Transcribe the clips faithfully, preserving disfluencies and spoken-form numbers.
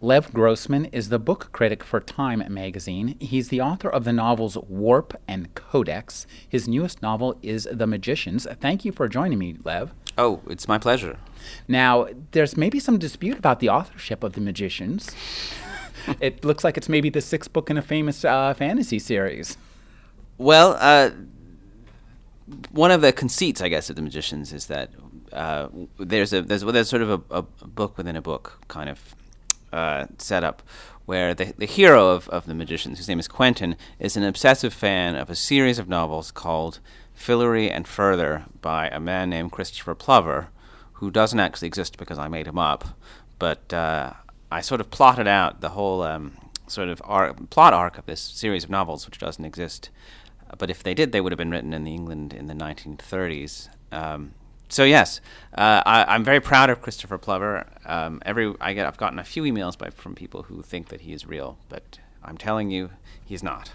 Lev Grossman is the book critic for Time magazine. He's the author of the novels Warp and Codex. His newest novel is The Magicians. Thank you for joining me, Lev. Oh, it's my pleasure. Now, there's maybe some dispute about the authorship of The Magicians. It looks like it's maybe the sixth book in a famous uh, fantasy series. Well, uh, one of the conceits, I guess, of The Magicians is that uh, there's a there's, there's sort of a, a book within a book kind of Uh, setup where the the hero of, of The Magicians, whose name is Quentin, is an obsessive fan of a series of novels called Fillory and Further by a man named Christopher Plover, who doesn't actually exist because I made him up, but uh, I sort of plotted out the whole um, sort of arc, plot arc of this series of novels, which doesn't exist. But if they did, they would have been written in England in the nineteen thirties. Um So yes, uh, I, I'm very proud of Christopher Plover. Um, every I get, I've gotten a few emails by, from people who think that he is real, but I'm telling you, he's not.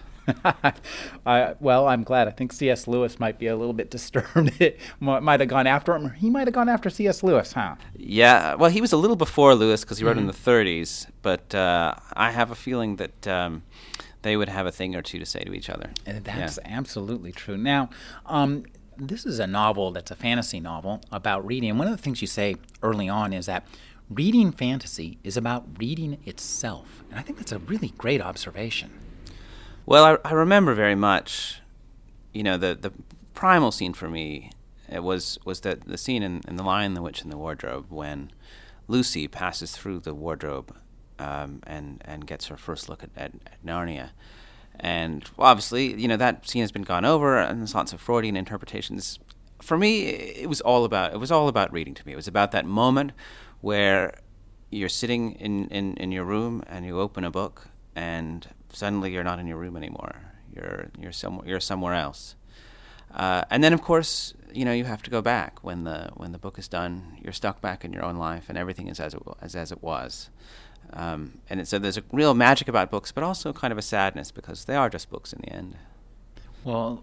uh, well, I'm glad. I think C S. Lewis might be a little bit disturbed. It might have gone after him. He might have gone after C S. Lewis, huh? Yeah. Well, he was a little before Lewis because he wrote mm-hmm. in the thirties, but uh, I have a feeling that Um, they would have a thing or two to say to each other. And that's yeah. absolutely true. Now, um, this is a novel that's a fantasy novel about reading. And one of the things you say early on is that reading fantasy is about reading itself. And I think that's a really great observation. Well, I, I remember very much, you know, the, the primal scene for me it was, was the, the scene in, in The Lion, the Witch, and the Wardrobe when Lucy passes through the wardrobe um, and, and gets her first look at, at, at Narnia. And obviously, you know, that scene has been gone over, and there's lots of Freudian interpretations. For me, it was all about it was all about reading to me. It was about that moment where you're sitting in, in, in your room and you open a book, and suddenly you're not in your room anymore. You're you're somewhere you're somewhere else. Uh, and then, of course, you know, you have to go back when the when the book is done. You're stuck back in your own life, and everything is as it as as it was. Um, and it, so there's a real magic about books, but also kind of a sadness because they are just books in the end. Well,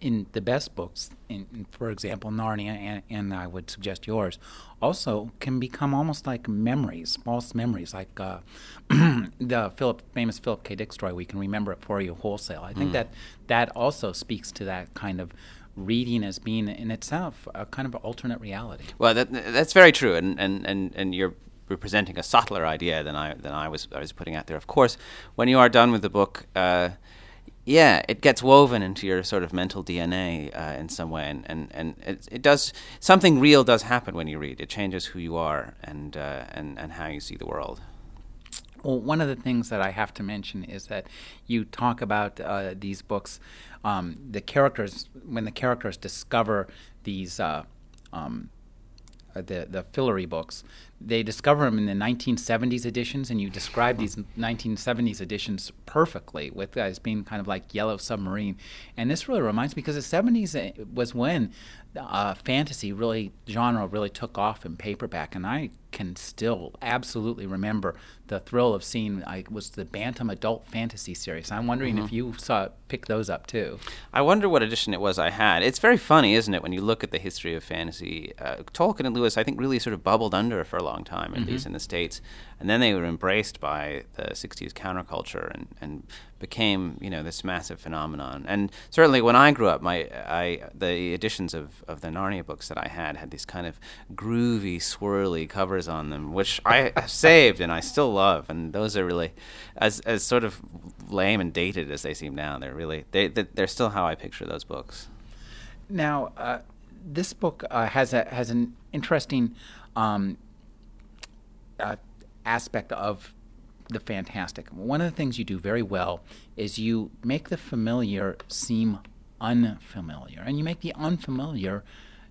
in the best books, in, in, for example, Narnia, and, and I would suggest yours, also can become almost like memories, false memories, like uh, the Philip, famous Philip K. Dick story, We Can Remember It For You Wholesale. I think mm. that that also speaks to that kind of reading as being in itself a kind of alternate reality. Well, that, that's very true, and, and, and, and you're representing a subtler idea than I than I was I was putting out there. Of course, when you are done with the book, uh, yeah, it gets woven into your sort of mental D N A uh, in some way, and and, and it, it does something real does happen when you read. It changes who you are and uh, and and how you see the world. Well, one of the things that I have to mention is that you talk about uh, these books, um, the characters when the characters discover these. Uh, um, the the Fillory books, they discover them in the nineteen seventies editions, and you describe these nineteen seventies editions perfectly with uh, as being kind of like Yellow Submarine. And this really reminds me, because the seventies was when uh, fantasy really, genre really took off in paperback, and I can still absolutely remember the thrill of seeing, I was the Bantam Adult Fantasy series. I'm wondering mm-hmm. if you saw pick those up too. I wonder what edition it was I had. It's very funny, isn't it, when you look at the history of fantasy. Uh, Tolkien and Lewis, I think, really sort of bubbled under for a long time, at mm-hmm. least in the States. And then they were embraced by the sixties counterculture and, and became, you know, this massive phenomenon. And certainly when I grew up, my I the editions of, of the Narnia books that I had had these kind of groovy, swirly covers on them, which I saved and I still love, and those are really, as as sort of lame and dated as they seem now, they're really they they're still how I picture those books. Now, uh, this book uh, has a has an interesting um, uh, aspect of the fantastic. One of the things you do very well is you make the familiar seem unfamiliar, and you make the unfamiliar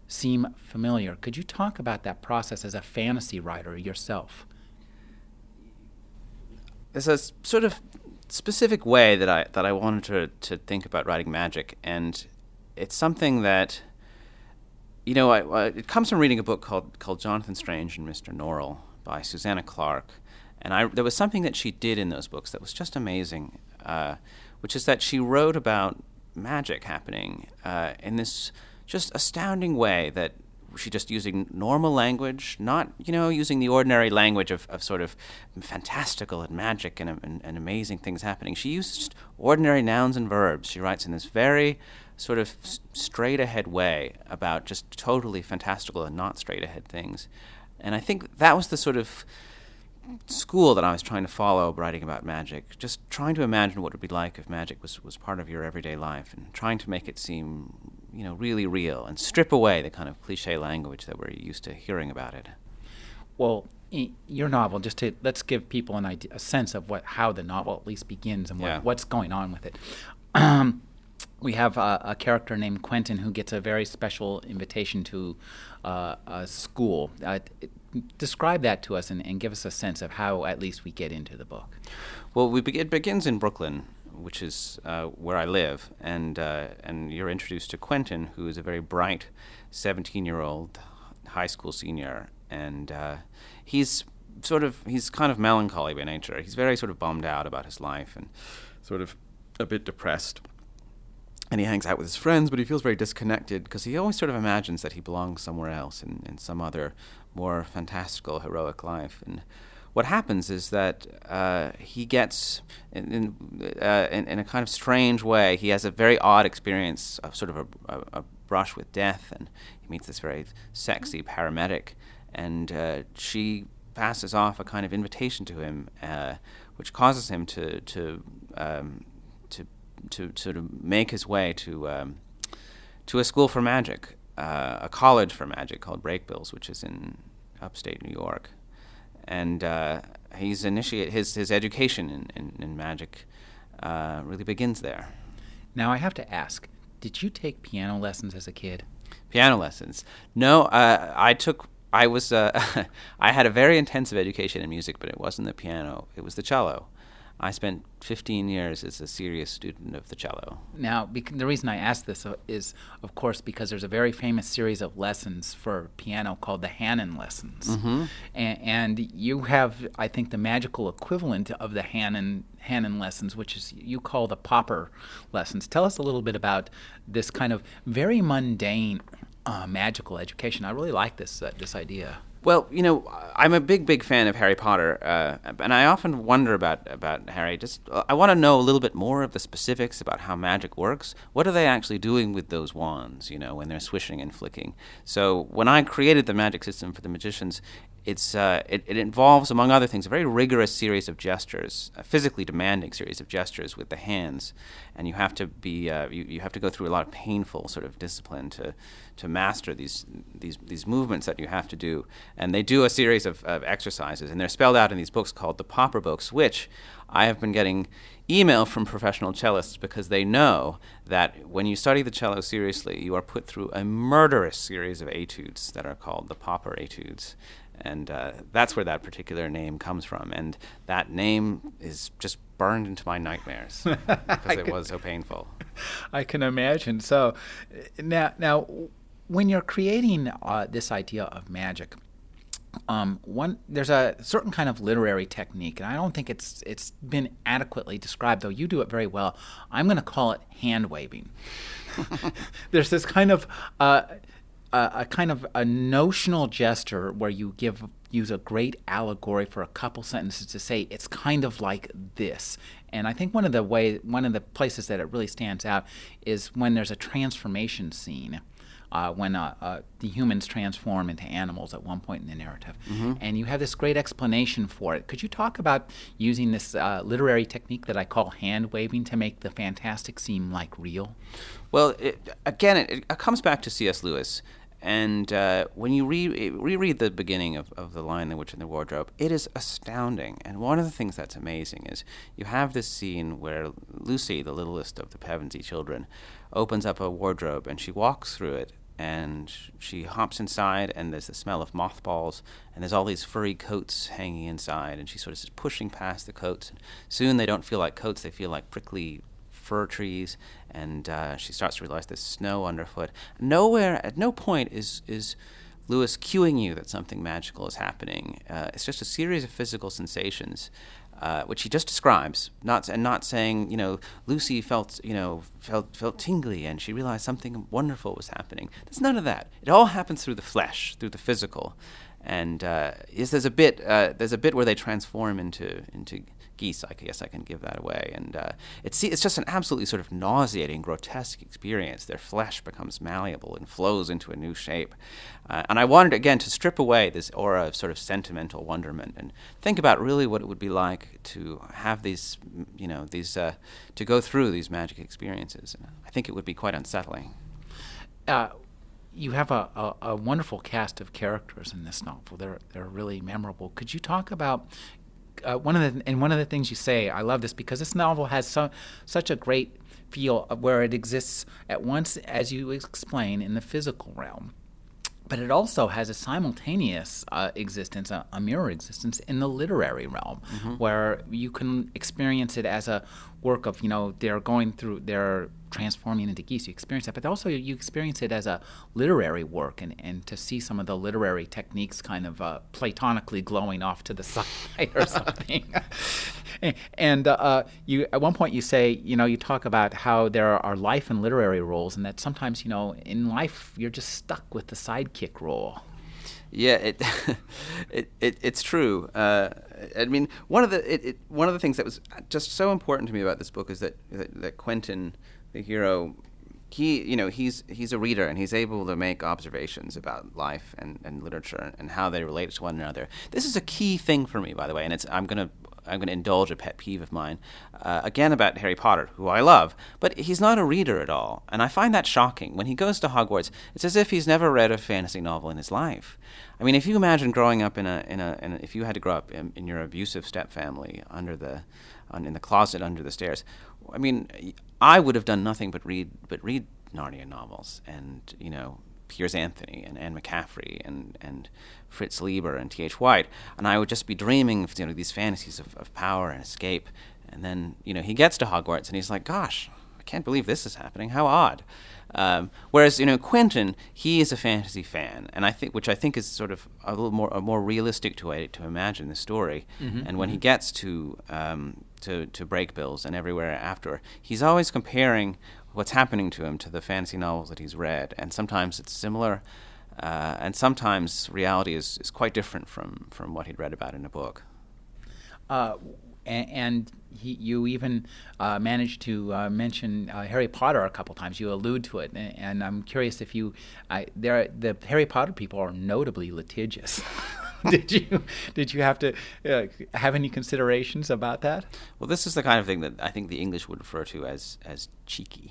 seem familiar. Could you talk about that process as a fantasy writer yourself? There's a sort of specific way that I that I wanted to, to think about writing magic, and it's something that, you know, I, I, it comes from reading a book called called Jonathan Strange and Mister Norrell by Susanna Clarke. And I, there was something that she did in those books that was just amazing, uh, which is that she wrote about magic happening uh, in this just astounding way that she just using normal language, not, you know, using the ordinary language of, of sort of fantastical and magic and, and, and amazing things happening. She used ordinary nouns and verbs. She writes in this very sort of straight-ahead way about just totally fantastical and not straight-ahead things. And I think that was the sort of school that I was trying to follow writing about magic, just trying to imagine what it would be like if magic was, was part of your everyday life and trying to make it seem, you know, really real and strip away the kind of cliche language that we're used to hearing about it. Well, your novel, just to, let's give people an idea, a sense of what how the novel at least begins and what, yeah. what's going on with it. Um, we have a, a character named Quentin who gets a very special invitation to uh, a school. Uh, it, Describe that to us and, and give us a sense of how at least we get into the book. Well, we be- it begins in Brooklyn, which is uh, where I live, and uh, and you're introduced to Quentin, who is a very bright seventeen-year-old high school senior, and uh, he's sort of he's kind of melancholy by nature. He's very sort of bummed out about his life and sort of a bit depressed. And he hangs out with his friends, but he feels very disconnected because he always sort of imagines that he belongs somewhere else in, in some other more fantastical, heroic life. And what happens is that uh, he gets, in in, uh, in in a kind of strange way, he has a very odd experience of sort of a, a, a brush with death, and he meets this very sexy paramedic, and uh, she passes off a kind of invitation to him, uh, which causes him to to um, to to sort of make his way to um, to a school for magic, uh, a college for magic called Brakebills, which is in upstate New York, and uh, he's initiate his his education in in, in magic uh, really begins there. Now I have to ask: did you take piano lessons as a kid? Piano lessons? No, uh, I took. I was. Uh, I had a very intensive education in music, but it wasn't the piano; it was the cello. I spent fifteen years as a serious student of the cello. Now, bec- the reason I ask this is, of course, because there's a very famous series of lessons for piano called the Hanon lessons. Mm-hmm. A- and you have, I think, the magical equivalent of the Hanon Hanon lessons, which is you call the Popper lessons. Tell us a little bit about this kind of very mundane uh, magical education. I really like this uh, this idea. Well, you know, I'm a big, big fan of Harry Potter, uh, and I often wonder about, about Harry. Just, I want to know a little bit more of the specifics about how magic works. What are they actually doing with those wands, you know, when they're swishing and flicking? So when I created the magic system for the Magicians, it's uh, it, it involves, among other things, a very rigorous series of gestures, a physically demanding series of gestures with the hands, and you have to be uh, you, you have to go through a lot of painful sort of discipline to to master these these these movements that you have to do. And they do a series of, of exercises, and they're spelled out in these books called the Popper books, which I have been getting email from professional cellists because they know that when you study the cello seriously, you are put through a murderous series of etudes that are called the Popper etudes. And uh, that's where that particular name comes from. And that name is just burned into my nightmares because it can, was so painful. I can imagine. So now, now when you're creating uh, this idea of magic, Um, one there's a certain kind of literary technique, and I don't think it's it's been adequately described, though you do it very well. I'm going to call it hand waving. There's this kind of uh, a, a kind of a notional gesture where you give use a great allegory for a couple sentences to say it's kind of like this. And I think one of the way one of the places that it really stands out is when there's a transformation scene. Uh, when uh, uh, the humans transform into animals at one point in the narrative. Mm-hmm. And you have this great explanation for it. Could you talk about using this uh, literary technique that I call hand-waving to make the fantastic seem, like, real? Well, it, again, it, it comes back to C S. Lewis. And uh, when you re- reread the beginning of, of The Lion, the Witch, and the Wardrobe, it is astounding. And one of the things that's amazing is you have this scene where Lucy, the littlest of the Pevensey children, opens up a wardrobe, and she walks through it, and she hops inside, and there's the smell of mothballs, and there's all these furry coats hanging inside, and she sort of is pushing past the coats. Soon they don't feel like coats, they feel like prickly fir trees, and uh, she starts to realize there's snow underfoot. Nowhere, at no point is is Lewis cueing you that something magical is happening. Uh, it's just a series of physical sensations, uh, which he just describes, not and not saying, you know, Lucy felt, you know, felt felt tingly, and she realized something wonderful was happening. There's none of that. It all happens through the flesh, through the physical. And uh, is there's a bit uh, there's a bit where they transform into into geese. I guess I can give that away. And uh, it's it's just an absolutely sort of nauseating, grotesque experience. Their flesh becomes malleable and flows into a new shape. Uh, and I wanted again to strip away this aura of sort of sentimental wonderment and think about really what it would be like to have these, you know, these uh, to go through these magic experiences. And I think it would be quite unsettling. Uh, You have a, a, a wonderful cast of characters in this novel. They're they're really memorable. Could you talk about uh, one of the and one of the things you say? I love this because this novel has so, such a great feel of where it exists at once, as you explain, in the physical realm, but it also has a simultaneous uh, existence, a, a mirror existence in the literary realm, mm-hmm. where you can experience it as a work of, you know, they're going through they're transforming into geese. You experience that, but also you experience it as a literary work, and, and to see some of the literary techniques kind of uh, platonically glowing off to the side or something. And uh, you at one point you say, you know, you talk about how there are life and literary roles, and that sometimes, you know, in life you're just stuck with the sidekick role. Yeah, it, it it it's true. Uh, I mean, one of the it, it, one of the things that was just so important to me about this book is that that, that Quentin, the hero, he you know he's he's a reader, and he's able to make observations about life and, and literature and how they relate to one another. This is a key thing for me, by the way, and it's I'm gonna I'm gonna indulge a pet peeve of mine uh, again about Harry Potter, who I love, but he's not a reader at all, and I find that shocking. When he goes to Hogwarts, it's as if he's never read a fantasy novel in his life. I mean, if you imagine growing up in a in a, in a if you had to grow up in, in your abusive stepfamily under the on, in the closet under the stairs, I mean, I would have done nothing but read but read Narnia novels and, you know, Piers Anthony and Anne McCaffrey and, and Fritz Lieber and T H White, and I would just be dreaming of, you know, these fantasies of, of power and escape. And then, you know, he gets to Hogwarts and he's like, gosh, I can't believe this is happening. How odd. Um, whereas, you know, Quentin, he is a fantasy fan, and I think, which I think is sort of a little more a more realistic way to imagine the story. Mm-hmm. And when he gets to um, to to Brakebills and everywhere after, he's always comparing what's happening to him to the fantasy novels that he's read, and sometimes it's similar, uh, and sometimes reality is, is quite different from, from what he'd read about in a book. Uh, and. and He, you even uh, managed to uh, mention uh, Harry Potter a couple times. You allude to it, and, and I'm curious if you, I, there, the Harry Potter people are notably litigious. Did you did you have to uh, have any considerations about that? Well, this is the kind of thing that I think the English would refer to as as cheeky.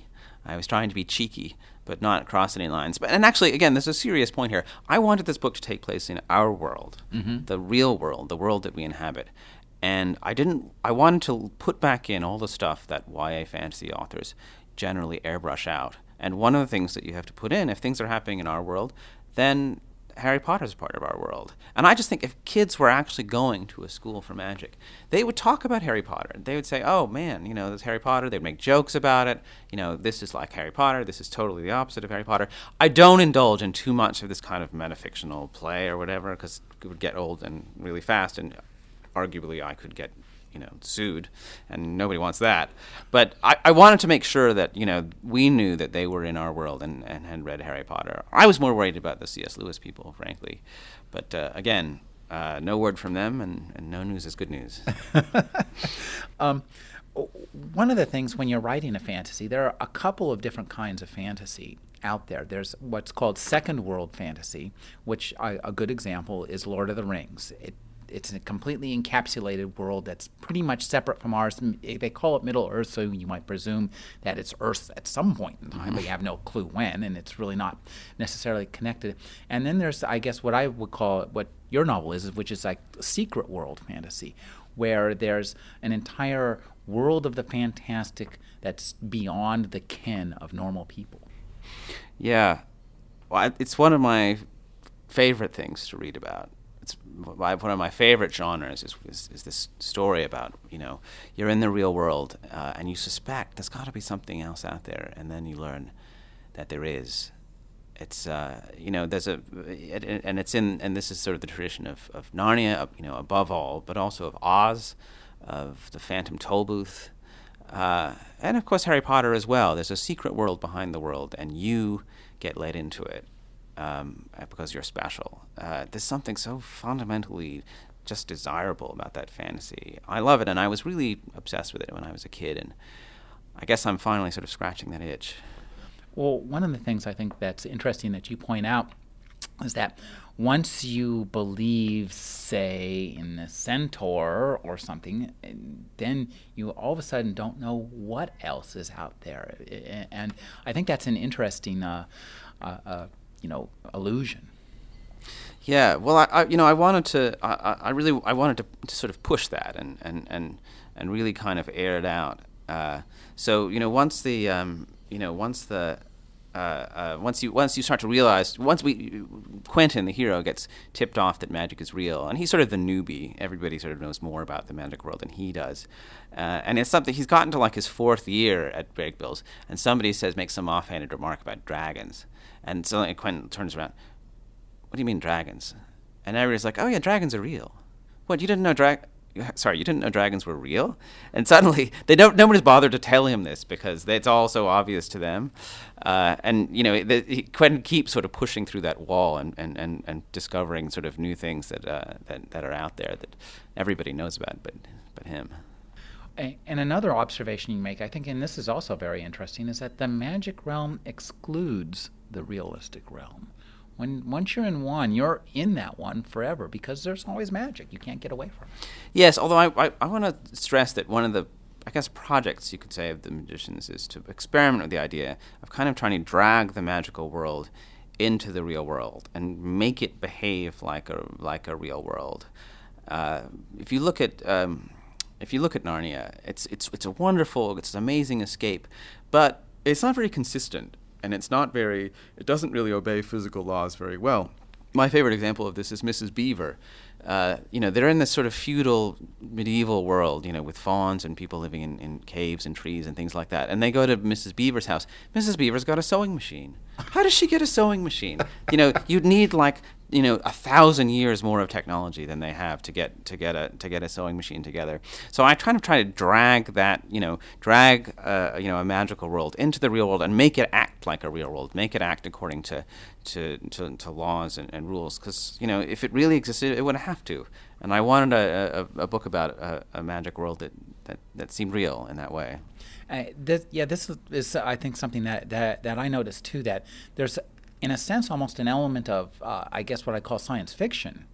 I was trying to be cheeky, but not cross any lines. But and actually, again, there's a serious point here. I wanted this book to take place in our world, mm-hmm. the real world, the world that we inhabit. And I didn't. I wanted to put back in all the stuff that Y A fantasy authors generally airbrush out. And one of the things that you have to put in, if things are happening in our world, then Harry Potter's part of our world. And I just think if kids were actually going to a school for magic, they would talk about Harry Potter. They would say, oh, man, you know, there's Harry Potter. They'd make jokes about it. You know, this is like Harry Potter. This is totally the opposite of Harry Potter. I don't indulge in too much of this kind of metafictional play or whatever, because it would get old and really fast, and arguably I could get, you know, sued, and nobody wants that. But I, I wanted to make sure that, you know, we knew that they were in our world and, and had read Harry Potter. I was more worried about the C S Lewis people, frankly. But uh, again, uh, no word from them, and, and no news is good news. um, one of the things when you're writing a fantasy, there are a couple of different kinds of fantasy out there. There's what's called second world fantasy, which I, a good example is Lord of the Rings. It It's a completely encapsulated world that's pretty much separate from ours. They call it Middle Earth, so you might presume that it's Earth at some point in time, mm-hmm. but you have no clue when, and it's really not necessarily connected. And then there's, I guess, what I would call what your novel is, which is like secret world fantasy, where there's an entire world of the fantastic that's beyond the ken of normal people. Yeah. Well, it's one of my favorite things to read about. it's one of my favorite genres is, is, is this story about, you know, you're in the real world uh, and you suspect there's got to be something else out there, and then you learn that there is. It's, uh, you know, there's a, and it's in, and this is sort of the tradition of, of Narnia, you know, above all, but also of Oz, of the Phantom Tollbooth, uh, and of course Harry Potter as well. There's a secret world behind the world, and you get led into it um, because you're special. Uh, there's something so fundamentally just desirable about that fantasy. I love it, and I was really obsessed with it when I was a kid, and I guess I'm finally sort of scratching that itch. Well, one of the things I think that's interesting that you point out is that once you believe, say, in the centaur or something, then you all of a sudden don't know what else is out there. And I think that's an interesting, uh, uh, uh, you know, illusion. Yeah. Well, I, I you know, I wanted to, I, I really, I wanted to, to sort of push that and, and, and, and really kind of air it out. Uh, so, you know, once the... Um, You know, once the uh, uh, once you once you start to realize, once we Quentin, the hero, gets tipped off that magic is real, and he's sort of the newbie. Everybody sort of knows more about the magic world than he does, uh, and it's something he's gotten to like his fourth year at Brakebills, and somebody says makes some offhanded remark about dragons, and suddenly Quentin turns around. What do you mean dragons? And everybody's like, oh yeah, dragons are real. What, you didn't know dragons? Sorry, you didn't know dragons were real? And suddenly, they don't. No one has bothered to tell him this because it's all so obvious to them. Uh, and, you know, the, he, Quentin keeps sort of pushing through that wall and, and, and, and discovering sort of new things that, uh, that that are out there that everybody knows about but but him. And another observation you make, I think, and this is also very interesting, is that the magic realm excludes the realistic realm. When once you're in one, you're in that one forever because there's always magic. You can't get away from it. Yes, although I I, I want to stress that one of the, I guess, projects you could say of the Magicians is to experiment with the idea of kind of trying to drag the magical world into the real world and make it behave like a like a real world. Uh, if you look at um, if you look at Narnia, it's it's it's a wonderful, it's an amazing escape, but it's not very consistent. And it's not very, it doesn't really obey physical laws very well. My favorite example of this is Missus Beaver. Uh, you know, they're in this sort of feudal medieval world, you know, with fauns and people living in, in caves and trees and things like that. And they go to Missus Beaver's house. Missus Beaver's got a sewing machine. How does she get a sewing machine? You know, you'd need like, you know, a thousand years more of technology than they have to get to get a to get a sewing machine together. So I kind of try to drag that, you know, drag uh, you know a magical world into the real world and make it act like a real world, make it act according to to to, to laws and, and rules. Because you know, if it really existed, it would have to. And I wanted a a, a book about a, a magic world that, that that seemed real in that way. Uh, this, yeah, this is, is I think something that, that that I noticed too, that there's, in a sense, almost an element of, uh, I guess, what I call science fiction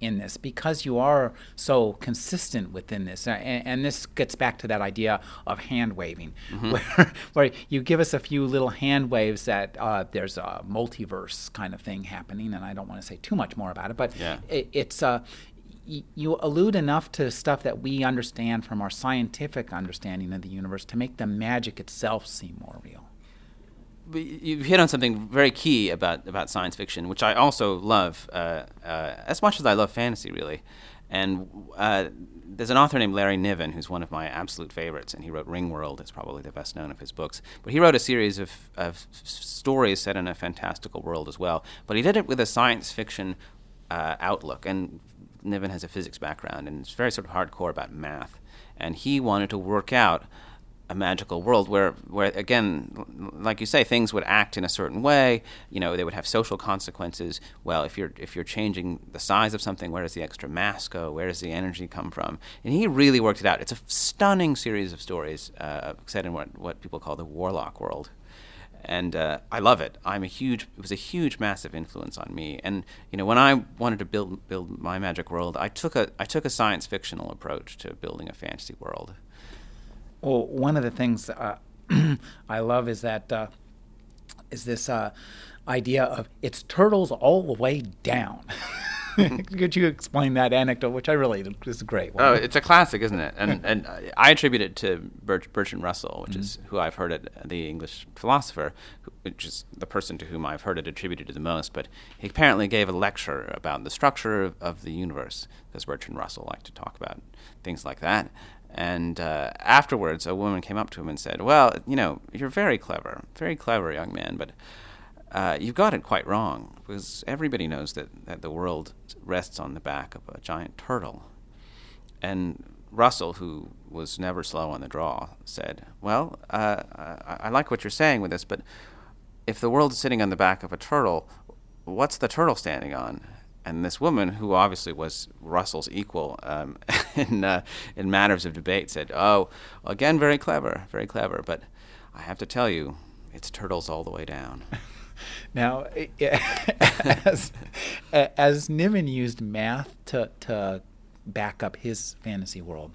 in this, because you are so consistent within this. And, and this gets back to that idea of hand-waving, mm-hmm. where, where you give us a few little hand waves that uh, there's a multiverse kind of thing happening, and I don't want to say too much more about it, but yeah. it, it's... Uh, you allude enough to stuff that we understand from our scientific understanding of the universe to make the magic itself seem more real. You hit on something very key about, about science fiction, which I also love uh, uh, as much as I love fantasy, really. And uh, there's an author named Larry Niven who's one of my absolute favorites, and he wrote Ringworld. It's probably the best known of his books. But he wrote a series of, of stories set in a fantastical world as well. But he did it with a science fiction uh, outlook, and Niven has a physics background, and it's very sort of hardcore about math. And he wanted to work out a magical world where, where again, like you say, things would act in a certain way. You know, they would have social consequences. Well, if you're if you're changing the size of something, where does the extra mass go? Where does the energy come from? And he really worked it out. It's a stunning series of stories uh, set in what, what people call the Warlock world. And uh, I love it. I'm a huge. It was a huge, massive influence on me. And you know, when I wanted to build build my magic world, I took a I took a science fictional approach to building a fantasy world. Well, one of the things uh, I love is that uh, is this uh, idea of it's turtles all the way down. Could you explain that anecdote, which I really is a great one? Oh, it's a classic, isn't it? And and I attribute it to Bert, Bertrand Russell, which mm-hmm. is who I've heard it, the English philosopher, which is the person to whom I've heard it attributed to the most. But he apparently gave a lecture about the structure of, of the universe, because Bertrand Russell liked to talk about things like that. And uh, afterwards, a woman came up to him and said, well, you know, you're very clever, very clever young man, but uh, you've got it quite wrong, because everybody knows that, that the world rests on the back of a giant turtle. And Russell, who was never slow on the draw, said, well, uh, I, I like what you're saying with this, but if the world is sitting on the back of a turtle, what's the turtle standing on? And this woman, who obviously was Russell's equal um, in uh, in matters of debate, said, oh, again, very clever, very clever. But I have to tell you, it's turtles all the way down. Now, as, as Niven used math to, to back up his fantasy world,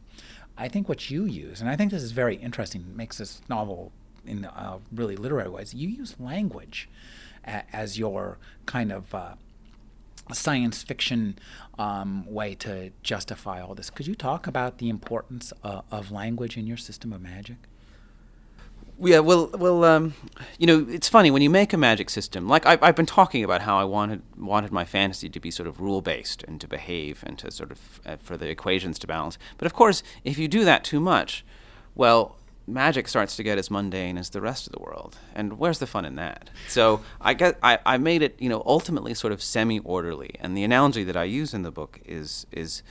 I think what you use, and I think this is very interesting, makes this novel in uh, really literary ways, you use language a, as your kind of... Uh, science fiction um, way to justify all this. Could you talk about the importance uh, of language in your system of magic? Yeah, well, well, um, you know, it's funny when you make a magic system. Like I, I've been talking about how I wanted wanted my fantasy to be sort of rule based and to behave and to sort of uh, for the equations to balance. But of course, if you do that too much, well, magic starts to get as mundane as the rest of the world, and where's the fun in that? So I guess I, I made it, you know, ultimately sort of semi-orderly. And the analogy that I use in the book is is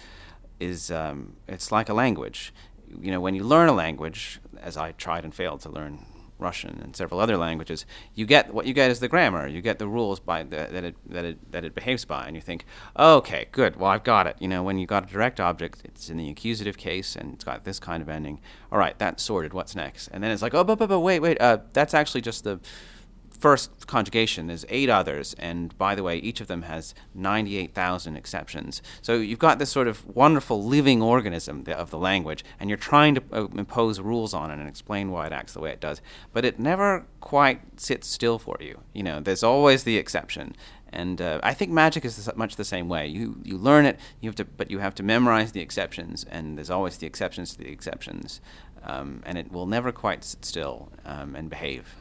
is um, it's like a language. You know, when you learn a language, as I tried and failed to learn Russian and several other languages, you get what you get is the grammar. You get the rules by the, that it that it that it behaves by, and you think, okay, good. Well, I've got it. You know, when you got a direct object, it's in the accusative case, and it's got this kind of ending. All right, that's sorted. What's next? And then it's like, oh, but but but wait, wait. Uh, that's actually just the first conjugation. There's eight others, and by the way, each of them has ninety-eight thousand exceptions. So you've got this sort of wonderful living organism of the language, and you're trying to uh, impose rules on it and explain why it acts the way it does. But it never quite sits still for you. You know, there's always the exception. And uh, I think magic is much the same way. You you learn it, you have to, but you have to memorize the exceptions, and there's always the exceptions to the exceptions, um, and it will never quite sit still um, and behave.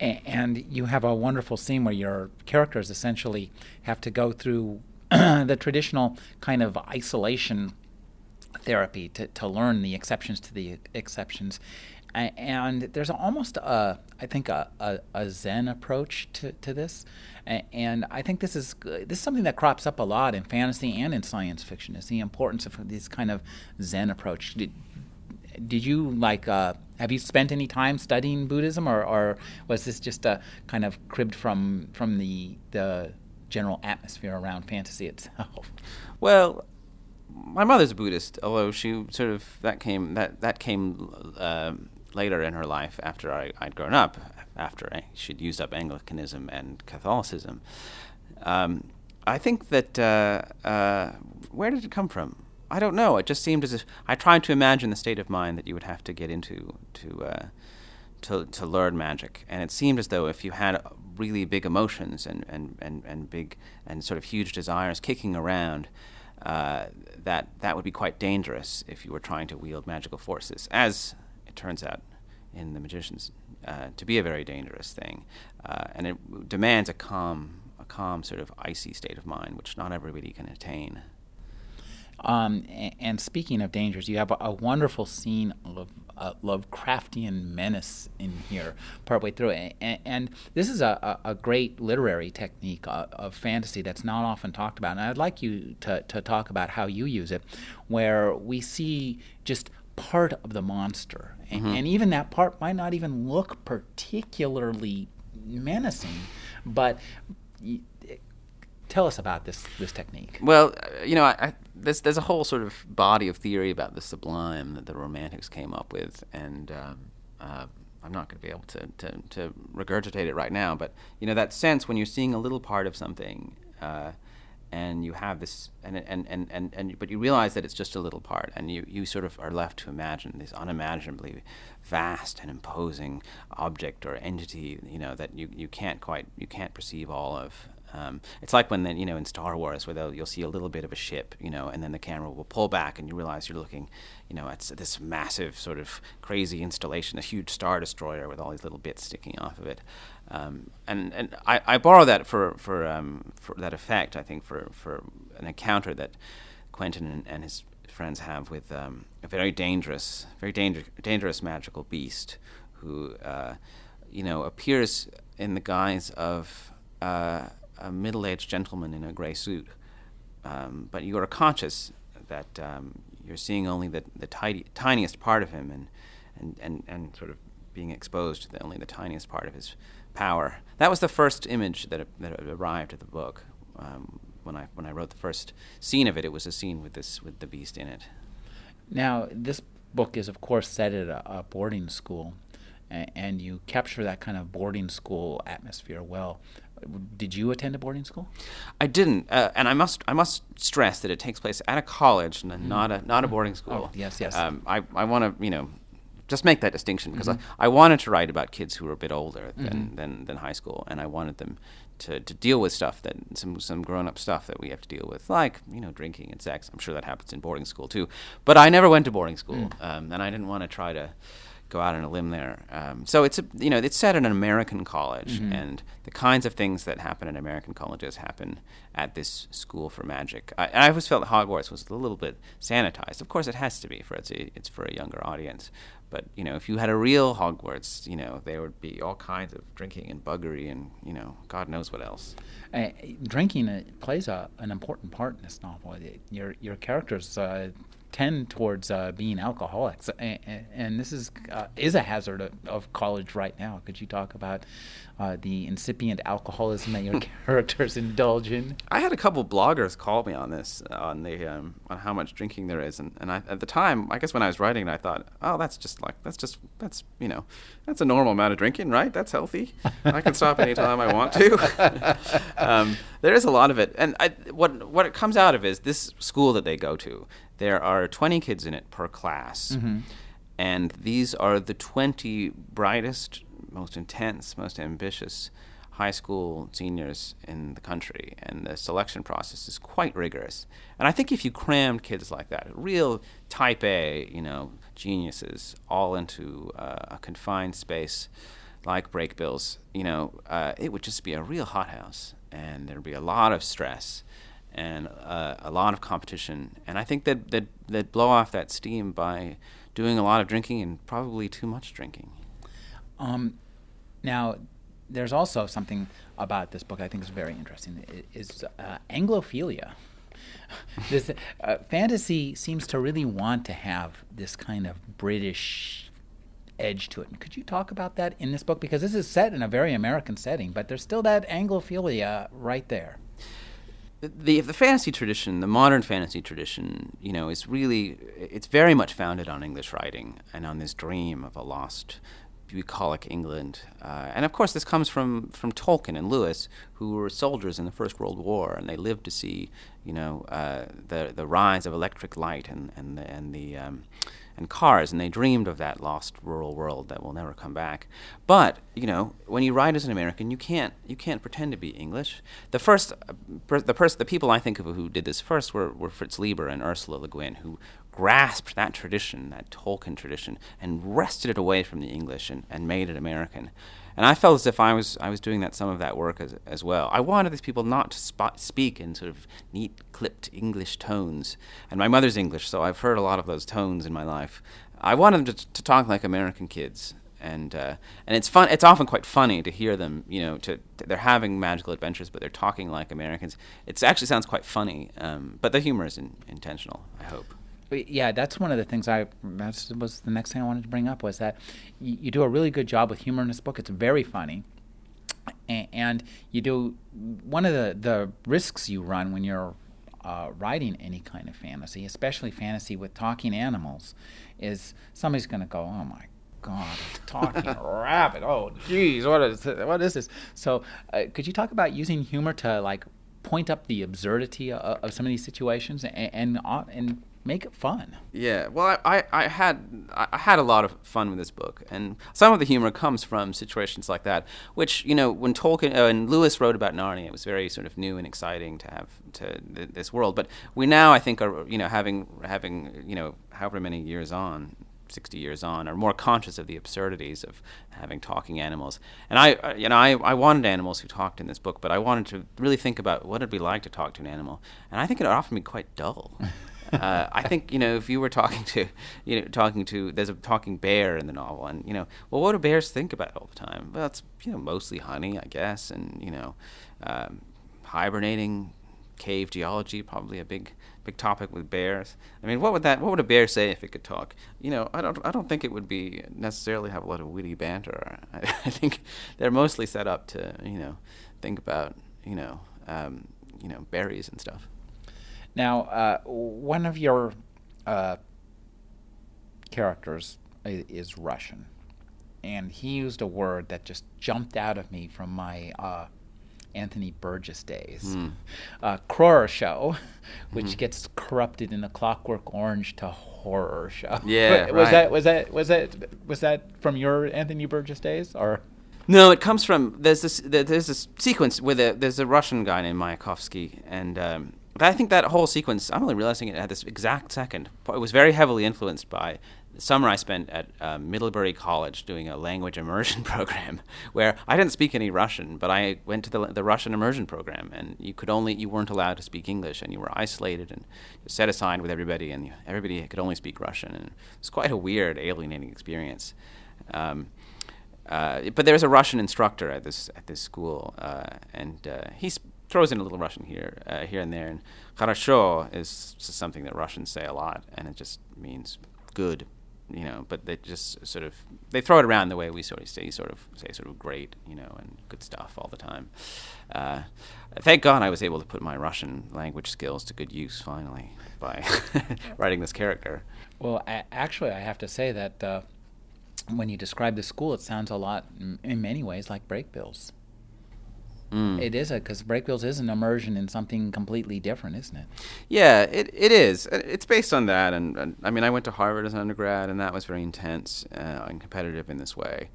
And you have a wonderful scene where your characters essentially have to go through the traditional kind of isolation therapy to, to learn the exceptions to the exceptions. And there's almost, a, I think, a, a, a Zen approach to, to this. And I think this is this is something that crops up a lot in fantasy and in science fiction, is the importance of this kind of Zen approach. Did, did you, like... Uh, Have you spent any time studying Buddhism, or, or was this just a kind of cribbed from from the the general atmosphere around fantasy itself? Well, my mother's a Buddhist, although she sort of that came that that came uh, later in her life after I, I'd grown up, after she'd used up Anglicanism and Catholicism. Um, I think that uh, uh, where did it come from? I don't know. It just seemed as if I tried to imagine the state of mind that you would have to get into to uh, to, to learn magic, and it seemed as though if you had really big emotions and, and, and, and big and sort of huge desires kicking around, uh, that that would be quite dangerous if you were trying to wield magical forces, as it turns out in The Magicians uh, to be a very dangerous thing, uh, and it demands a calm, a calm sort of icy state of mind, which not everybody can attain. Um, and speaking of dangers, you have a, a wonderful scene of uh, Lovecraftian menace in here partway through. And, and this is a, a great literary technique of, of fantasy that's not often talked about. And I'd like you to, to talk about how you use it, where we see just part of the monster. And, mm-hmm. and even that part might not even look particularly menacing, but... Y- Tell us about this this technique. Well, you know, I, I, there's, there's a whole sort of body of theory about the sublime that the Romantics came up with, and um, uh, I'm not going to be able to, to, to regurgitate it right now, but, you know, that sense when you're seeing a little part of something uh, and you have this, and, and, and, and, and but you realize that it's just a little part, and you, you sort of are left to imagine this unimaginably vast and imposing object or entity, you know, that you, you can't quite, you can't perceive all of. Um, it's like when, the, you know, in Star Wars, where you'll see a little bit of a ship, you know, and then the camera will pull back and you realize you're looking, you know, at this massive sort of crazy installation, a huge Star Destroyer with all these little bits sticking off of it. Um, and and I, I borrow that for for, um, for that effect, I think, for, for an encounter that Quentin and, and his friends have with um, a very dangerous, very danger, dangerous magical beast who, uh, you know, appears in the guise of uh, a middle-aged gentleman in a gray suit. Um, but you are conscious that um, you're seeing only the, the tidi- tiniest part of him and, and, and, and sort of being exposed to the, only the tiniest part of his power. That was the first image that, that arrived at the book. Um, when I when I wrote the first scene of it, it was a scene with this with the beast in it. Now, this book is, of course, set at a, a boarding school, a, and you capture that kind of boarding school atmosphere well. Did you attend a boarding school? I didn't, uh, and I must I must stress that it takes place at a college, and mm. not a not a boarding school. Oh, yes, yes. Um, I I want to you know. Just make that distinction, because mm-hmm. I, I wanted to write about kids who were a bit older than, mm-hmm. than, than high school, and I wanted them to, to deal with stuff that some some grown up stuff that we have to deal with, like you know drinking and sex. I'm sure that happens in boarding school too, but I never went to boarding school, mm. um, and I didn't want to try to go out on a limb there. Um, so it's a, you know it's set in an American college, mm-hmm. and the kinds of things that happen in American colleges happen at this school for magic. I, I always felt that Hogwarts was a little bit sanitized. Of course, it has to be for it's a, it's for a younger audience. But, you know, if you had a real Hogwarts, you know, there would be all kinds of drinking and buggery and, you know, God knows what else. Uh, drinking uh, plays a, an important part in this novel. It, your your characters uh, tend towards uh, being alcoholics, and, and this is uh, is a hazard of, of college right now. Could you talk about uh, the incipient alcoholism that your characters indulge in? I had a couple bloggers call me on this, on the um, on how much drinking there is, and, and I, at the time, I guess when I was writing, I thought, oh, that's just like that's just that's you know that's a normal amount of drinking, right? That's healthy. I can stop anytime I want to. um, there is a lot of it, and I, what what it comes out of is this school that they go to. There are twenty kids in it per class, mm-hmm. and these are the twenty brightest, most intense, most ambitious high school seniors in the country, and the selection process is quite rigorous. And I think if you crammed kids like that, real type A, you know, geniuses, all into uh, a confined space like Brakebills, you know, uh, it would just be a real hothouse, and there'd be a lot of stress and uh, a lot of competition. And I think that that they'd blow off that steam by doing a lot of drinking, and probably too much drinking. Um, now, there's also something about this book I think is very interesting, is uh, Anglophilia. This uh, fantasy seems to really want to have this kind of British edge to it. And could you talk about that in this book? Because this is set in a very American setting, but there's still that Anglophilia right there. The the fantasy tradition, the modern fantasy tradition, you know, is really, it's very much founded on English writing and on this dream of a lost, bucolic England. Uh, and of course, this comes from, from Tolkien and Lewis, who were soldiers in the First World War, and they lived to see, you know, uh, the the rise of electric light and and the, and the um, and cars, and they dreamed of that lost rural world that will never come back. But you know, when you write as an American, you can't you can't pretend to be English. The first, uh, per, the person, the people I think of who did this first were, were Fritz Lieber and Ursula Le Guin, who grasped that tradition, that Tolkien tradition, and wrested it away from the English and, and made it American. And I felt as if I was I was doing that some of that work as as well. I wanted these people not to spot, speak in sort of neat, clipped English tones. And my mother's English, so I've heard a lot of those tones in my life. I wanted them to, to talk like American kids, and uh, and it's fun. It's often quite funny to hear them. You know, to, to they're having magical adventures, but they're talking like Americans. It actually sounds quite funny, um, but the humor is in, intentional, I hope. Yeah, that's one of the things I, that was the next thing I wanted to bring up, was that you, you do a really good job with humor in this book. It's very funny. And, and you do, one of the, the risks you run when you're uh, writing any kind of fantasy, especially fantasy with talking animals, is somebody's going to go, oh my God, talking rabbit, oh geez, what is, what is this? So uh, could you talk about using humor to like point up the absurdity of, of some of these situations and and, and make it fun. Yeah, well, I, I, I had I had a lot of fun with this book, and some of the humor comes from situations like that, which, you know, when Tolkien uh, and Lewis wrote about Narnia, it was very sort of new and exciting to have to th- this world. But we now, I think, are you know having having you know however many years on, sixty years on, are more conscious of the absurdities of having talking animals. And I, uh, you know, I, I wanted animals who talked in this book, but I wanted to really think about what it'd be like to talk to an animal, and I think it would often be quite dull. Uh, I think, you know, if you were talking to, you know, talking to, there's a talking bear in the novel, and, you know, well, what do bears think about all the time? Well, it's, you know, mostly honey, I guess, and, you know, um, hibernating, cave geology, probably a big, big topic with bears. I mean, what would that, what would a bear say if it could talk? You know, I don't, I don't think it would be necessarily have a lot of witty banter. I, I think they're mostly set up to, you know, think about, you know, um, you know, berries and stuff. Now, uh, one of your uh, characters is, is Russian, and he used a word that just jumped out of me from my uh, Anthony Burgess days. Mm. Uh, Cror show, which mm-hmm. gets corrupted in A Clockwork Orange to horror show. Yeah, was right. that was that was that was that from your Anthony Burgess days, or? No, it comes from there's this there's this sequence where the, there's a Russian guy named Mayakovsky, and. Um, I think that whole sequence, I'm only realizing it at this exact second, it was very heavily influenced by the summer I spent at uh, Middlebury College doing a language immersion program where I didn't speak any Russian, but I went to the, the Russian immersion program, and you could only, you weren't allowed to speak English, and you were isolated and set aside with everybody, and you, everybody could only speak Russian. And it was quite a weird, alienating experience. Um, uh, but there was a Russian instructor at this at this school, uh, and uh, he's throws in a little Russian here, uh, here and there, and "хорошо" is something that Russians say a lot, and it just means good, you know. But they just sort of they throw it around the way we sort of say, sort of say, sort of great, you know, and good stuff all the time. Uh, thank God I was able to put my Russian language skills to good use finally by writing this character. Well, I, actually, I have to say that uh, when you describe the school, it sounds a lot, in many ways, like Brakebills. Mm. It is, because Brakebills is an immersion in something completely different, isn't it? Yeah, it it is. It's based on that, and, and I mean, I went to Harvard as an undergrad, and that was very intense uh, and competitive in this way.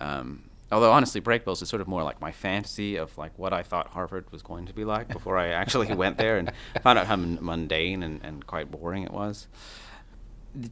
Um, although, honestly, Brakebills is sort of more like my fantasy of like what I thought Harvard was going to be like before I actually went there and found out how m- mundane and, and quite boring it was.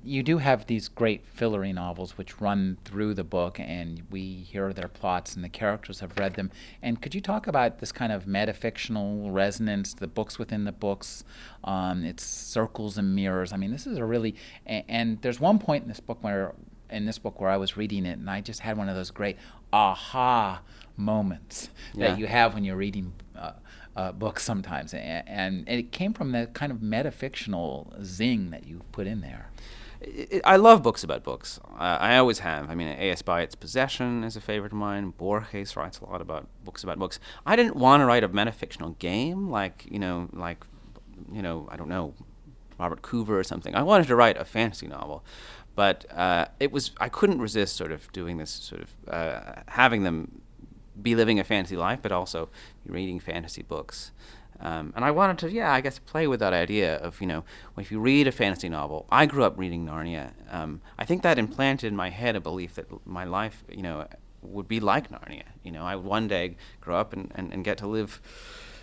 You do have these great Fillory novels which run through the book, and we hear their plots, and the characters have read them. And could you talk about this kind of metafictional resonance, the books within the books, um, its circles and mirrors? I mean, this is a really, and, and there's one point in this book where, in this book where I was reading it, and I just had one of those great aha moments yeah. that you have when you're reading uh, Uh, books sometimes, and, and it came from that kind of metafictional zing that you put in there. It, it, I love books about books. Uh, I always have. I mean, A S Byatt's Possession is a favorite of mine. Borges writes a lot about books about books. I didn't want to write a metafictional game like, you know, like, you know, I don't know, Robert Coover or something. I wanted to write a fantasy novel. But uh, it was, I couldn't resist sort of doing this, sort of uh, having them be living a fantasy life, but also reading fantasy books. Um, and I wanted to, yeah, I guess, play with that idea of, you know, if you read a fantasy novel, I grew up reading Narnia. Um, I think that implanted in my head a belief that my life, you know, would be like Narnia. You know, I would one day grow up and, and, and get to live,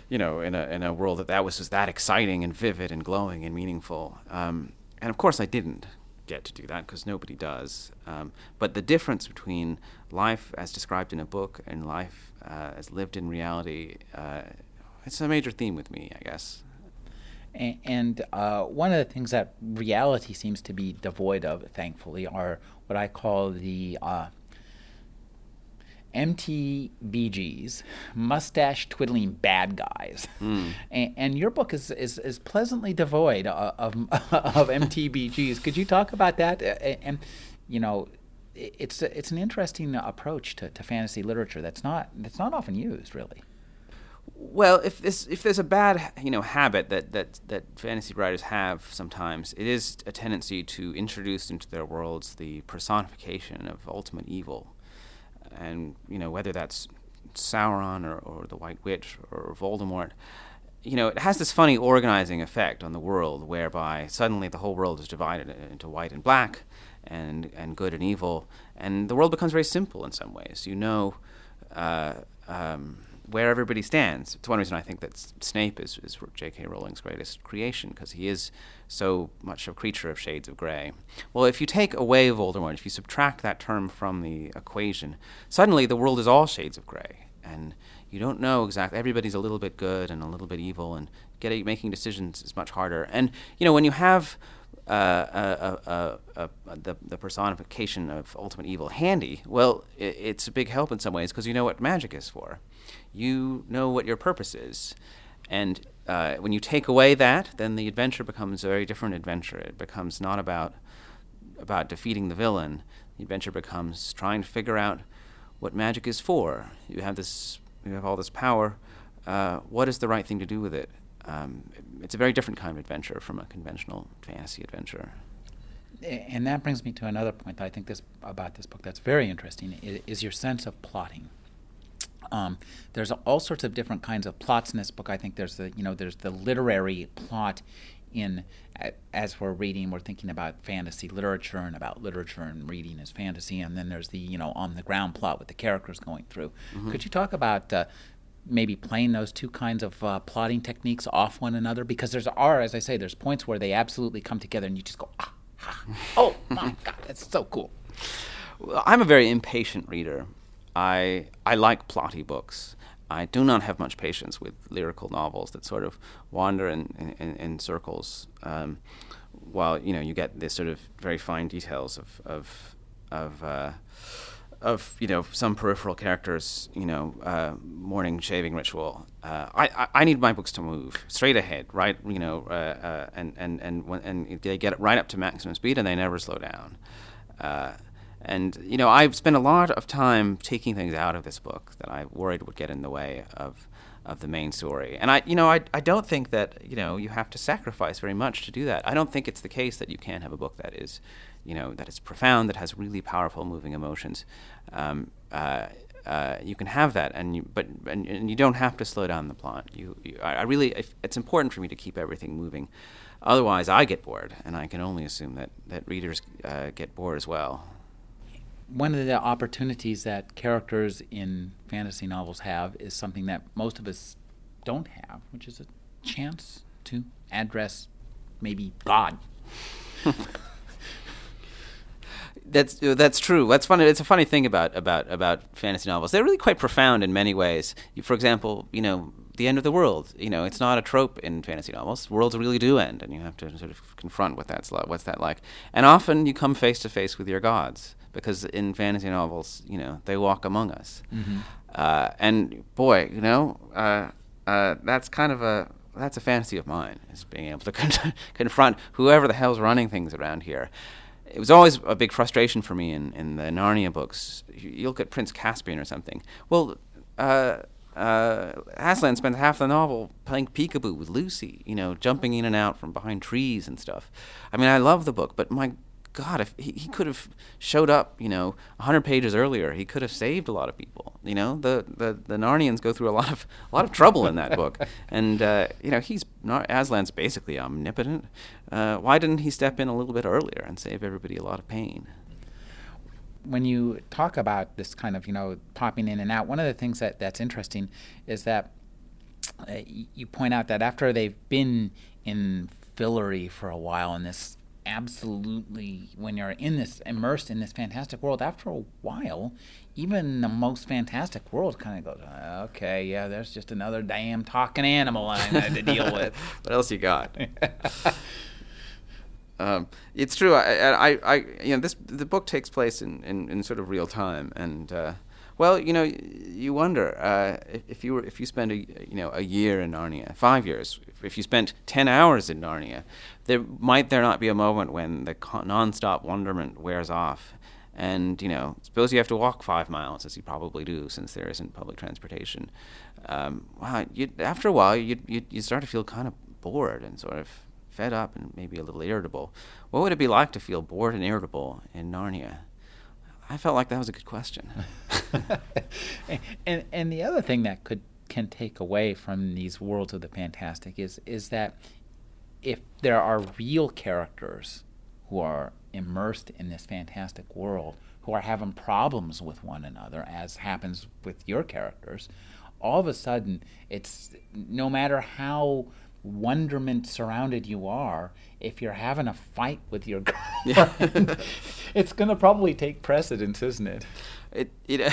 you know, in a in a world that, that was just that exciting and vivid and glowing and meaningful. Um, and of course I didn't get to do that, because nobody does. Um, but the difference between life as described in a book and life uh, as lived in reality, uh, it's a major theme with me, I guess. And, and uh, one of the things that reality seems to be devoid of, thankfully, are what I call the uh, M T B Gs, mustache twiddling bad guys, mm. and, and your book is, is, is pleasantly devoid of of, of M T B Gs. Could you talk about that? And you know, it's it's an interesting approach to, to fantasy literature that's not that's not often used, really. Well, if this if there's a bad you know habit that, that that fantasy writers have sometimes, it is a tendency to introduce into their worlds the personification of ultimate evil. And, you know, whether that's Sauron or, or the White Witch or Voldemort, you know, it has this funny organizing effect on the world, whereby suddenly the whole world is divided into white and black, and and good and evil, and the world becomes very simple in some ways. You know uh, um, where everybody stands. It's one reason I think that Snape is, is J K. Rowling's greatest creation, because he is so much a creature of shades of grey. Well, if you take away Voldemort, if you subtract that term from the equation, suddenly the world is all shades of grey, and you don't know exactly. Everybody's a little bit good and a little bit evil, and getting making decisions is much harder. And you know, when you have uh, a, a, a, a, the, the personification of ultimate evil handy, well, it, it's a big help in some ways, because you know what magic is for. You know what your purpose is, and uh, when you take away that, then the adventure becomes a very different adventure. It becomes not about about defeating the villain. The adventure becomes trying to figure out what magic is for. You have this. You have all this power. Uh, what is the right thing to do with it? Um, it's a very different kind of adventure from a conventional fantasy adventure. And that brings me to another point that I think this about this book that's very interesting is, is your sense of plotting. Um, there's all sorts of different kinds of plots in this book. I think there's the you know there's the literary plot. In as we're reading, we're thinking about fantasy literature and about literature and reading as fantasy, and then there's the you know on the ground plot with the characters going through. Mm-hmm. Could you talk about uh, maybe playing those two kinds of uh, plotting techniques off one another? Because there's are as I say, there's points where they absolutely come together, and you just go, ah, ah, oh my God, that's so cool. Well, I'm a very impatient reader. I I like plotty books. I do not have much patience with lyrical novels that sort of wander in, in, in circles, um, while you know you get this sort of very fine details of of of, uh, of you know some peripheral character's you know uh, morning shaving ritual. Uh, I, I I need my books to move straight ahead, right? You know, uh, uh, and and and when, and they get it right up to maximum speed and they never slow down. Uh, And, you know, I've spent a lot of time taking things out of this book that I worried would get in the way of of the main story. And, I, you know, I I don't think that, you know, you have to sacrifice very much to do that. I don't think it's the case that you can't have a book that is, you know, that is profound, that has really powerful moving emotions. Um, uh, uh, you can have that, and you, but and, and you don't have to slow down the plot. You, you I really, if, it's important for me to keep everything moving. Otherwise, I get bored, and I can only assume that, that readers uh, get bored as well. One of the opportunities that characters in fantasy novels have is something that most of us don't have, which is a chance to address maybe God. That's that's true. That's funny. It's a funny thing about, about, about fantasy novels. They're really quite profound in many ways. For example, you know, the end of the world. You know, it's not a trope in fantasy novels. Worlds really do end, and you have to sort of confront what that's like, what's that like. And often you come face to face with your gods. Because in fantasy novels, you know, they walk among us, mm-hmm. uh, and boy, you know, uh, uh, that's kind of a that's a fantasy of mine, is being able to con- confront whoever the hell's running things around here. It was always a big frustration for me in, in the Narnia books. You look at Prince Caspian or something. Well, uh, uh, Aslan spends half the novel playing peekaboo with Lucy, you know, jumping in and out from behind trees and stuff. I mean, I love the book, but my God, if he, he could have showed up, you know, one hundred pages earlier, he could have saved a lot of people. You know, the, the, the Narnians go through a lot of a lot of trouble in that book, and uh, you know, he's Aslan's basically omnipotent. Uh, why didn't he step in a little bit earlier and save everybody a lot of pain? When you talk about this kind of, you know, popping in and out, one of the things that, that's interesting is that uh, you point out that after they've been in Fillory for a while in this. Absolutely, when you're in this immersed in this fantastic world, after a while, even the most fantastic world kind of goes, okay, yeah, there's just another damn talking animal I had to deal with. What else you got? um, it's true. I, I, I, you know, this the book takes place in, in, in sort of real time, and uh, well, you know, you wonder uh, if you were if you spend a you know a year in Narnia, five years, if you spent ten hours in Narnia. There might there not be a moment when the nonstop wonderment wears off, and you know, suppose you have to walk five miles, as you probably do, since there isn't public transportation. Um, wow, you'd, after a while, you you you start to feel kind of bored and sort of fed up, and maybe a little irritable. What would it be like to feel bored and irritable in Narnia? I felt like that was a good question. and and the other thing that could can take away from these worlds of the fantastic is is that if there are real characters who are immersed in this fantastic world, who are having problems with one another, as happens with your characters, all of a sudden, it's no matter how wonderment surrounded you are, if you're having a fight with your girlfriend, yeah. It's going to probably take precedence, isn't it? It, it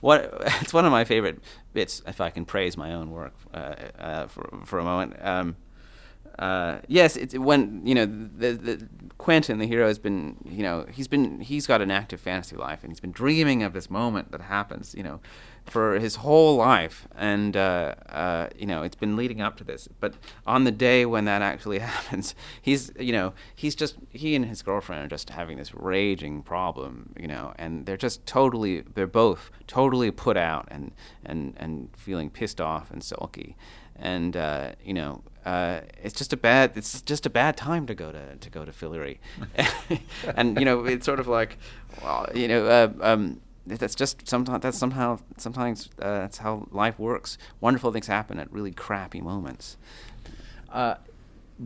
what it's one of my favorite bits, if I can praise my own work uh, uh, for for a moment. Um, uh, yes, it's when you know the, the Quentin, the hero, has been you know he's been he's got an active fantasy life, and he's been dreaming of this moment that happens you know for his whole life, and uh, uh, you know it's been leading up to this. But on the day when that actually happens, he's you know he's just he and his girlfriend are just having this raging problem, you know, and they're just totally they're both totally put out and and and feeling pissed off and sulky, and uh, you know. Uh, it's just a bad. It's just a bad time to go to to go to Fillory, and you know it's sort of like, well, you know, uh, um, that's just sometimes that's somehow sometimes uh, that's how life works. Wonderful things happen at really crappy moments. Uh,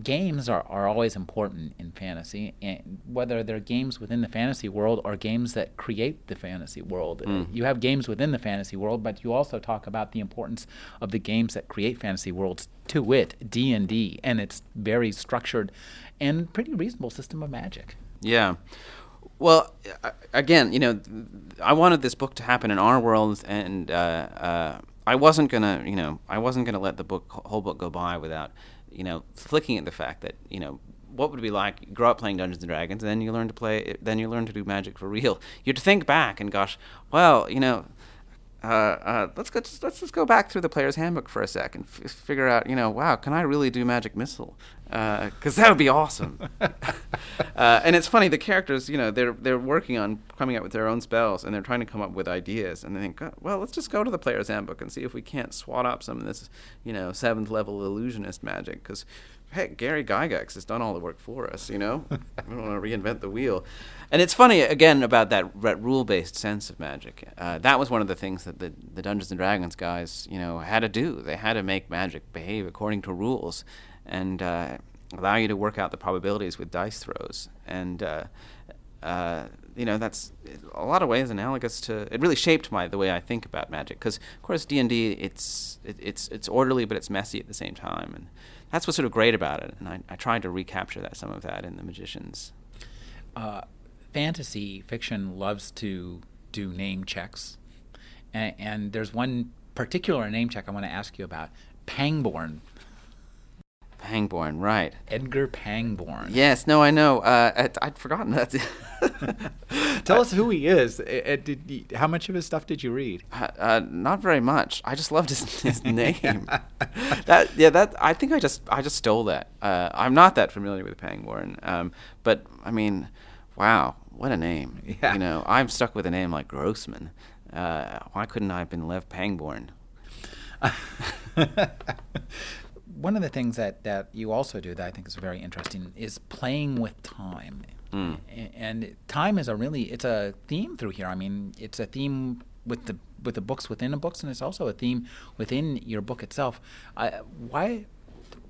games are, are always important in fantasy, and whether they're games within the fantasy world or games that create the fantasy world. Mm. You have games within the fantasy world, but you also talk about the importance of the games that create fantasy worlds. To wit, D and D, and its very structured and pretty reasonable system of magic. Yeah. Well, again, you know, I wanted this book to happen in our world, and uh, uh, I wasn't gonna, you know, I wasn't gonna let the book, whole book go by without, you know, flicking at the fact that, you know, what would it be like? You grow up playing Dungeons and Dragons, and then you learn to play, then you learn to do magic for real. You'd think back, and gosh, well, you know. Uh, uh, let's go. Just, let's just go back through the player's handbook for a sec and f- figure out. You know, wow, can I really do magic missile? Because uh, that would be awesome. uh, and it's funny. The characters, you know, they're they're working on coming up with their own spells, and they're trying to come up with ideas. And they think, oh, well, let's just go to the player's handbook and see if we can't swat up some of this, you know, seventh level illusionist magic. Because heck, Gary Gygax has done all the work for us, you know? We don't want to reinvent the wheel. And it's funny, again, about that rule-based sense of magic. Uh, that was one of the things that the, the Dungeons and Dragons guys, you know, had to do. They had to make magic behave according to rules and uh, allow you to work out the probabilities with dice throws. And, uh, uh, you know, that's in a lot of ways analogous to... It really shaped my the way I think about magic. Because, of course, D and D, it's, it, it's, it's orderly, but it's messy at the same time. And that's what's sort of great about it, and I, I tried to recapture that some of that in The Magicians. Uh, fantasy fiction loves to do name checks, and, and there's one particular name check I want to ask you about, Pangborn. Pangborn, right. Edgar Pangborn. Yes, no, I know. Uh, I'd, I'd forgotten that. Tell us who he is. It, it, it, how much of his stuff did you read? Uh, uh, not very much. I just loved his, his name. that, yeah, that. I think I just, I just stole that. Uh, I'm not that familiar with Pangborn, um, but I mean, wow, what a name! Yeah. You know, I'm stuck with a name like Grossman. Uh, why couldn't I have been Lev Pangborn? One of the things that, that you also do that I think is very interesting is playing with time. Mm. And time is a really, it's a theme through here. I mean, it's a theme with the with the books within the books, and it's also a theme within your book itself. Uh, why,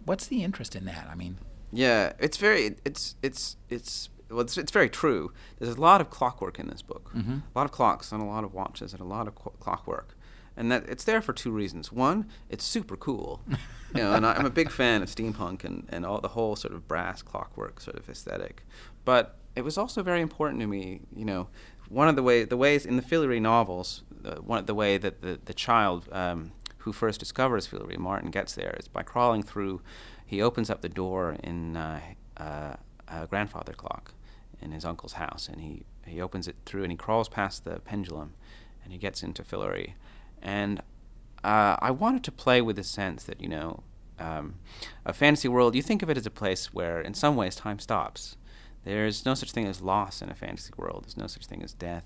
what's the interest in that? I mean. Yeah, it's very, it's, it's, it's, well, it's, it's very true. There's a lot of clockwork in this book. Mm-hmm. A lot of clocks and a lot of watches and a lot of qu- clockwork. And that it's there for two reasons. One, it's super cool, you know, and I'm a big fan of steampunk and, and all the whole sort of brass clockwork sort of aesthetic. But it was also very important to me, you know, one of the way the ways in the Fillory novels, uh, one of the way that the the child um, who first discovers Fillory, Martin, gets there is by crawling through. He opens up the door in uh, uh, a grandfather clock in his uncle's house, and he he opens it through, and he crawls past the pendulum, and he gets into Fillory. And uh, I wanted to play with the sense that, you know, um, a fantasy world, you think of it as a place where, in some ways, time stops. There's no such thing as loss in a fantasy world. There's no such thing as death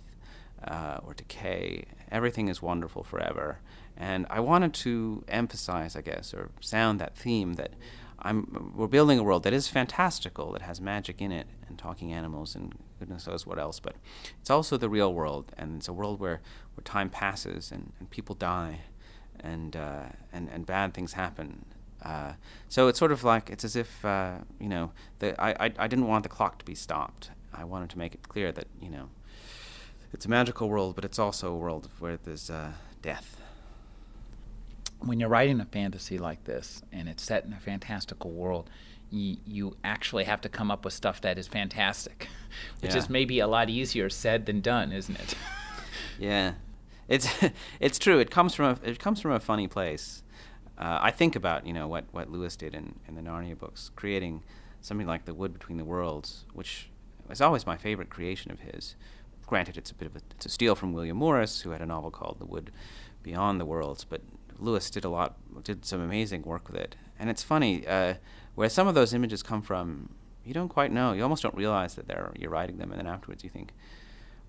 uh, or decay. Everything is wonderful forever. And I wanted to emphasize, I guess, or sound that theme that I'm, we're building a world that is fantastical, that has magic in it, and talking animals, and goodness knows what else. But it's also the real world, and it's a world where, where time passes and, and people die, and uh, and and bad things happen. Uh, so it's sort of like it's as if uh, you know the, I, I I didn't want the clock to be stopped. I wanted to make it clear that you know it's a magical world, but it's also a world where there's uh, death. When you're writing a fantasy like this, and it's set in a fantastical world, you, you actually have to come up with stuff that is fantastic, which yeah. is maybe a lot easier said than done, isn't it? Yeah, it's it's true. It comes from a, it comes from a funny place. Uh, I think about you know what, what Lewis did in, in the Narnia books, creating something like The Wood Between the Worlds, which is always my favorite creation of his. Granted, it's a bit of a, it's a steal from William Morris, who had a novel called The Wood Beyond the Worlds, but Lewis did a lot, did some amazing work with it. And it's funny, uh, where some of those images come from, you don't quite know. You almost don't realize that they're you're writing them, and then afterwards you think,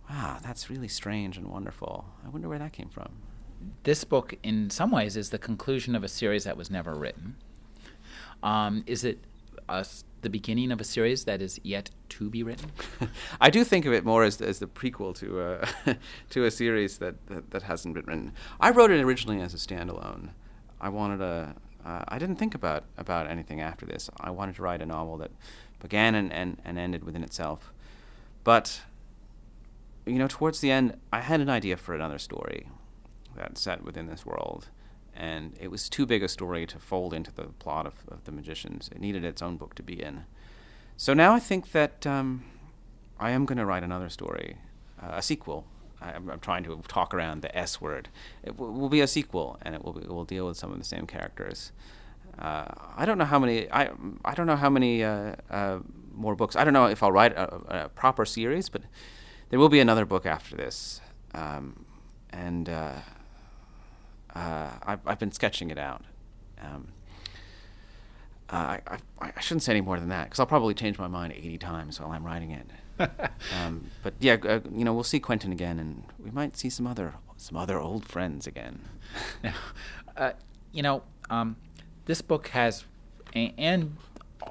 wow, that's really strange and wonderful. I wonder where that came from. This book, in some ways, is the conclusion of a series that was never written. Um, is it a, the beginning of a series that is yet to be written? I do think of it more as, as the prequel to uh, to a series that, that, that hasn't been written. I wrote it originally as a standalone. I wanted a. Uh, I didn't think about, about anything after this. I wanted to write a novel that began and, and, and ended within itself. But, you know, towards the end, I had an idea for another story that's set within this world, and it was too big a story to fold into the plot of, of The Magicians. It needed its own book to be in. So now I think that um, I am going to write another story, uh, a sequel. I, I'm, I'm trying to talk around the S word. It w- will be a sequel, and it will, be, it will deal with some of the same characters. Uh, I don't know how many. I I don't know how many uh, uh, more books. I don't know if I'll write a, a proper series, but there will be another book after this, um, and. Uh, Uh, I've, I've been sketching it out. Um, uh, I, I, I shouldn't say any more than that, because I'll probably change my mind eighty times while I'm writing it. um, but yeah, uh, you know, we'll see Quentin again, and we might see some other some other old friends again. Now, uh, you know, um, this book has, and, and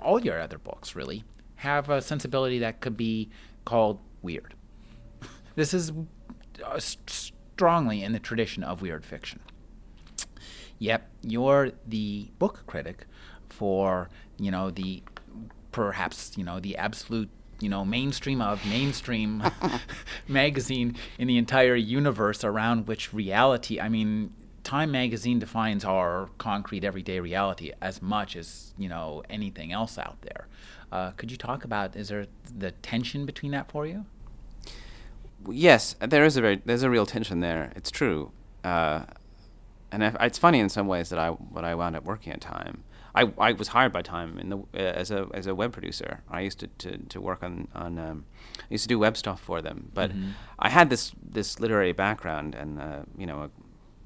all your other books really have a sensibility that could be called weird. This is uh, st- strongly in the tradition of weird fiction. Yep, you're the book critic for, you know, the perhaps, you know, the absolute, you know, mainstream of mainstream magazine in the entire universe around which reality, I mean, Time magazine defines our concrete everyday reality as much as, you know, anything else out there. Uh, could you talk about, is there the tension between that for you? Yes, there is a very, there's a real tension there. It's true. Uh, And I, it's funny in some ways that I when I wound up working at Time, I, I was hired by Time in the, uh, as a as a web producer. I used to, to, to work on on um, I used to do web stuff for them. But mm-hmm. I had this this literary background and uh, you know a,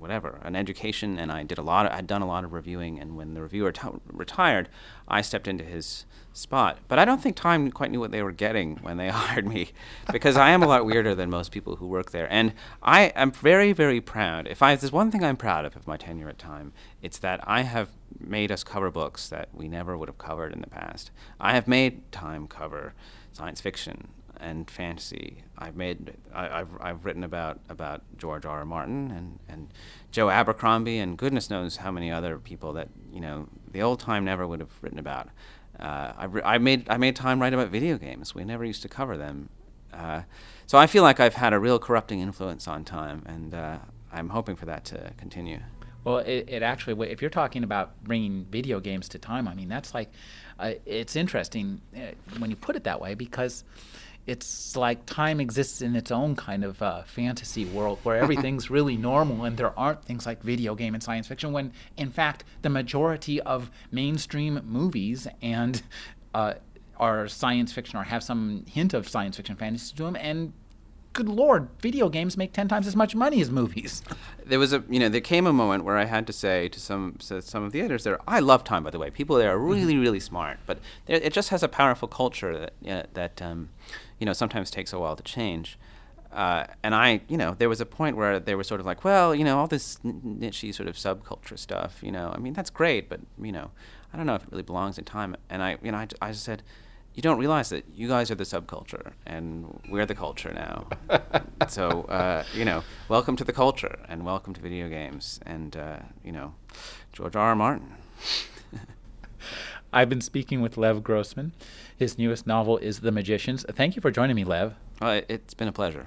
whatever an education, and I did a lot. Of, I'd done a lot of reviewing, and when the reviewer t- retired, I stepped into his spot. But I don't think Time quite knew what they were getting when they hired me, because I am a lot weirder than most people who work there. And I am very, very proud. If I, if there's one thing I'm proud of of my tenure at Time, it's that I have made us cover books that we never would have covered in the past. I have made Time cover science fiction and fantasy. I've made, I, I've, I've written about, about George R. R. Martin and, and Joe Abercrombie and goodness knows how many other people that, you know, the old Time never would have written about. Uh, I, re- I made I made Time write about video games. We never used to cover them, uh, so I feel like I've had a real corrupting influence on Time, and uh, I'm hoping for that to continue. Well, it, it actually, if you're talking about bringing video games to Time, I mean that's like, uh, it's interesting when you put it that way, because it's like Time exists in its own kind of uh, fantasy world where everything's really normal and there aren't things like video game and science fiction, when, in fact, the majority of mainstream movies and uh, are science fiction or have some hint of science fiction fantasy to them. And good Lord, video games make ten times as much money as movies. There was a, you know, there came a moment where I had to say to some so some of the editors there, I love Time, by the way. People there are really, mm-hmm. really smart, but it just has a powerful culture that, you know, that um, you know, sometimes takes a while to change. Uh, and I, you know, there was a point where they were sort of like, well, you know, all this niche-y sort of subculture stuff, you know, I mean, that's great, but, you know, I don't know if it really belongs in Time. And I, you know, I, I just said, you don't realize that you guys are the subculture and we're the culture now. So, uh, you know, welcome to the culture and welcome to video games and, uh, you know, George R. R. Martin. I've been speaking with Lev Grossman. His newest novel is The Magicians. Thank you for joining me, Lev. Uh, it's been a pleasure.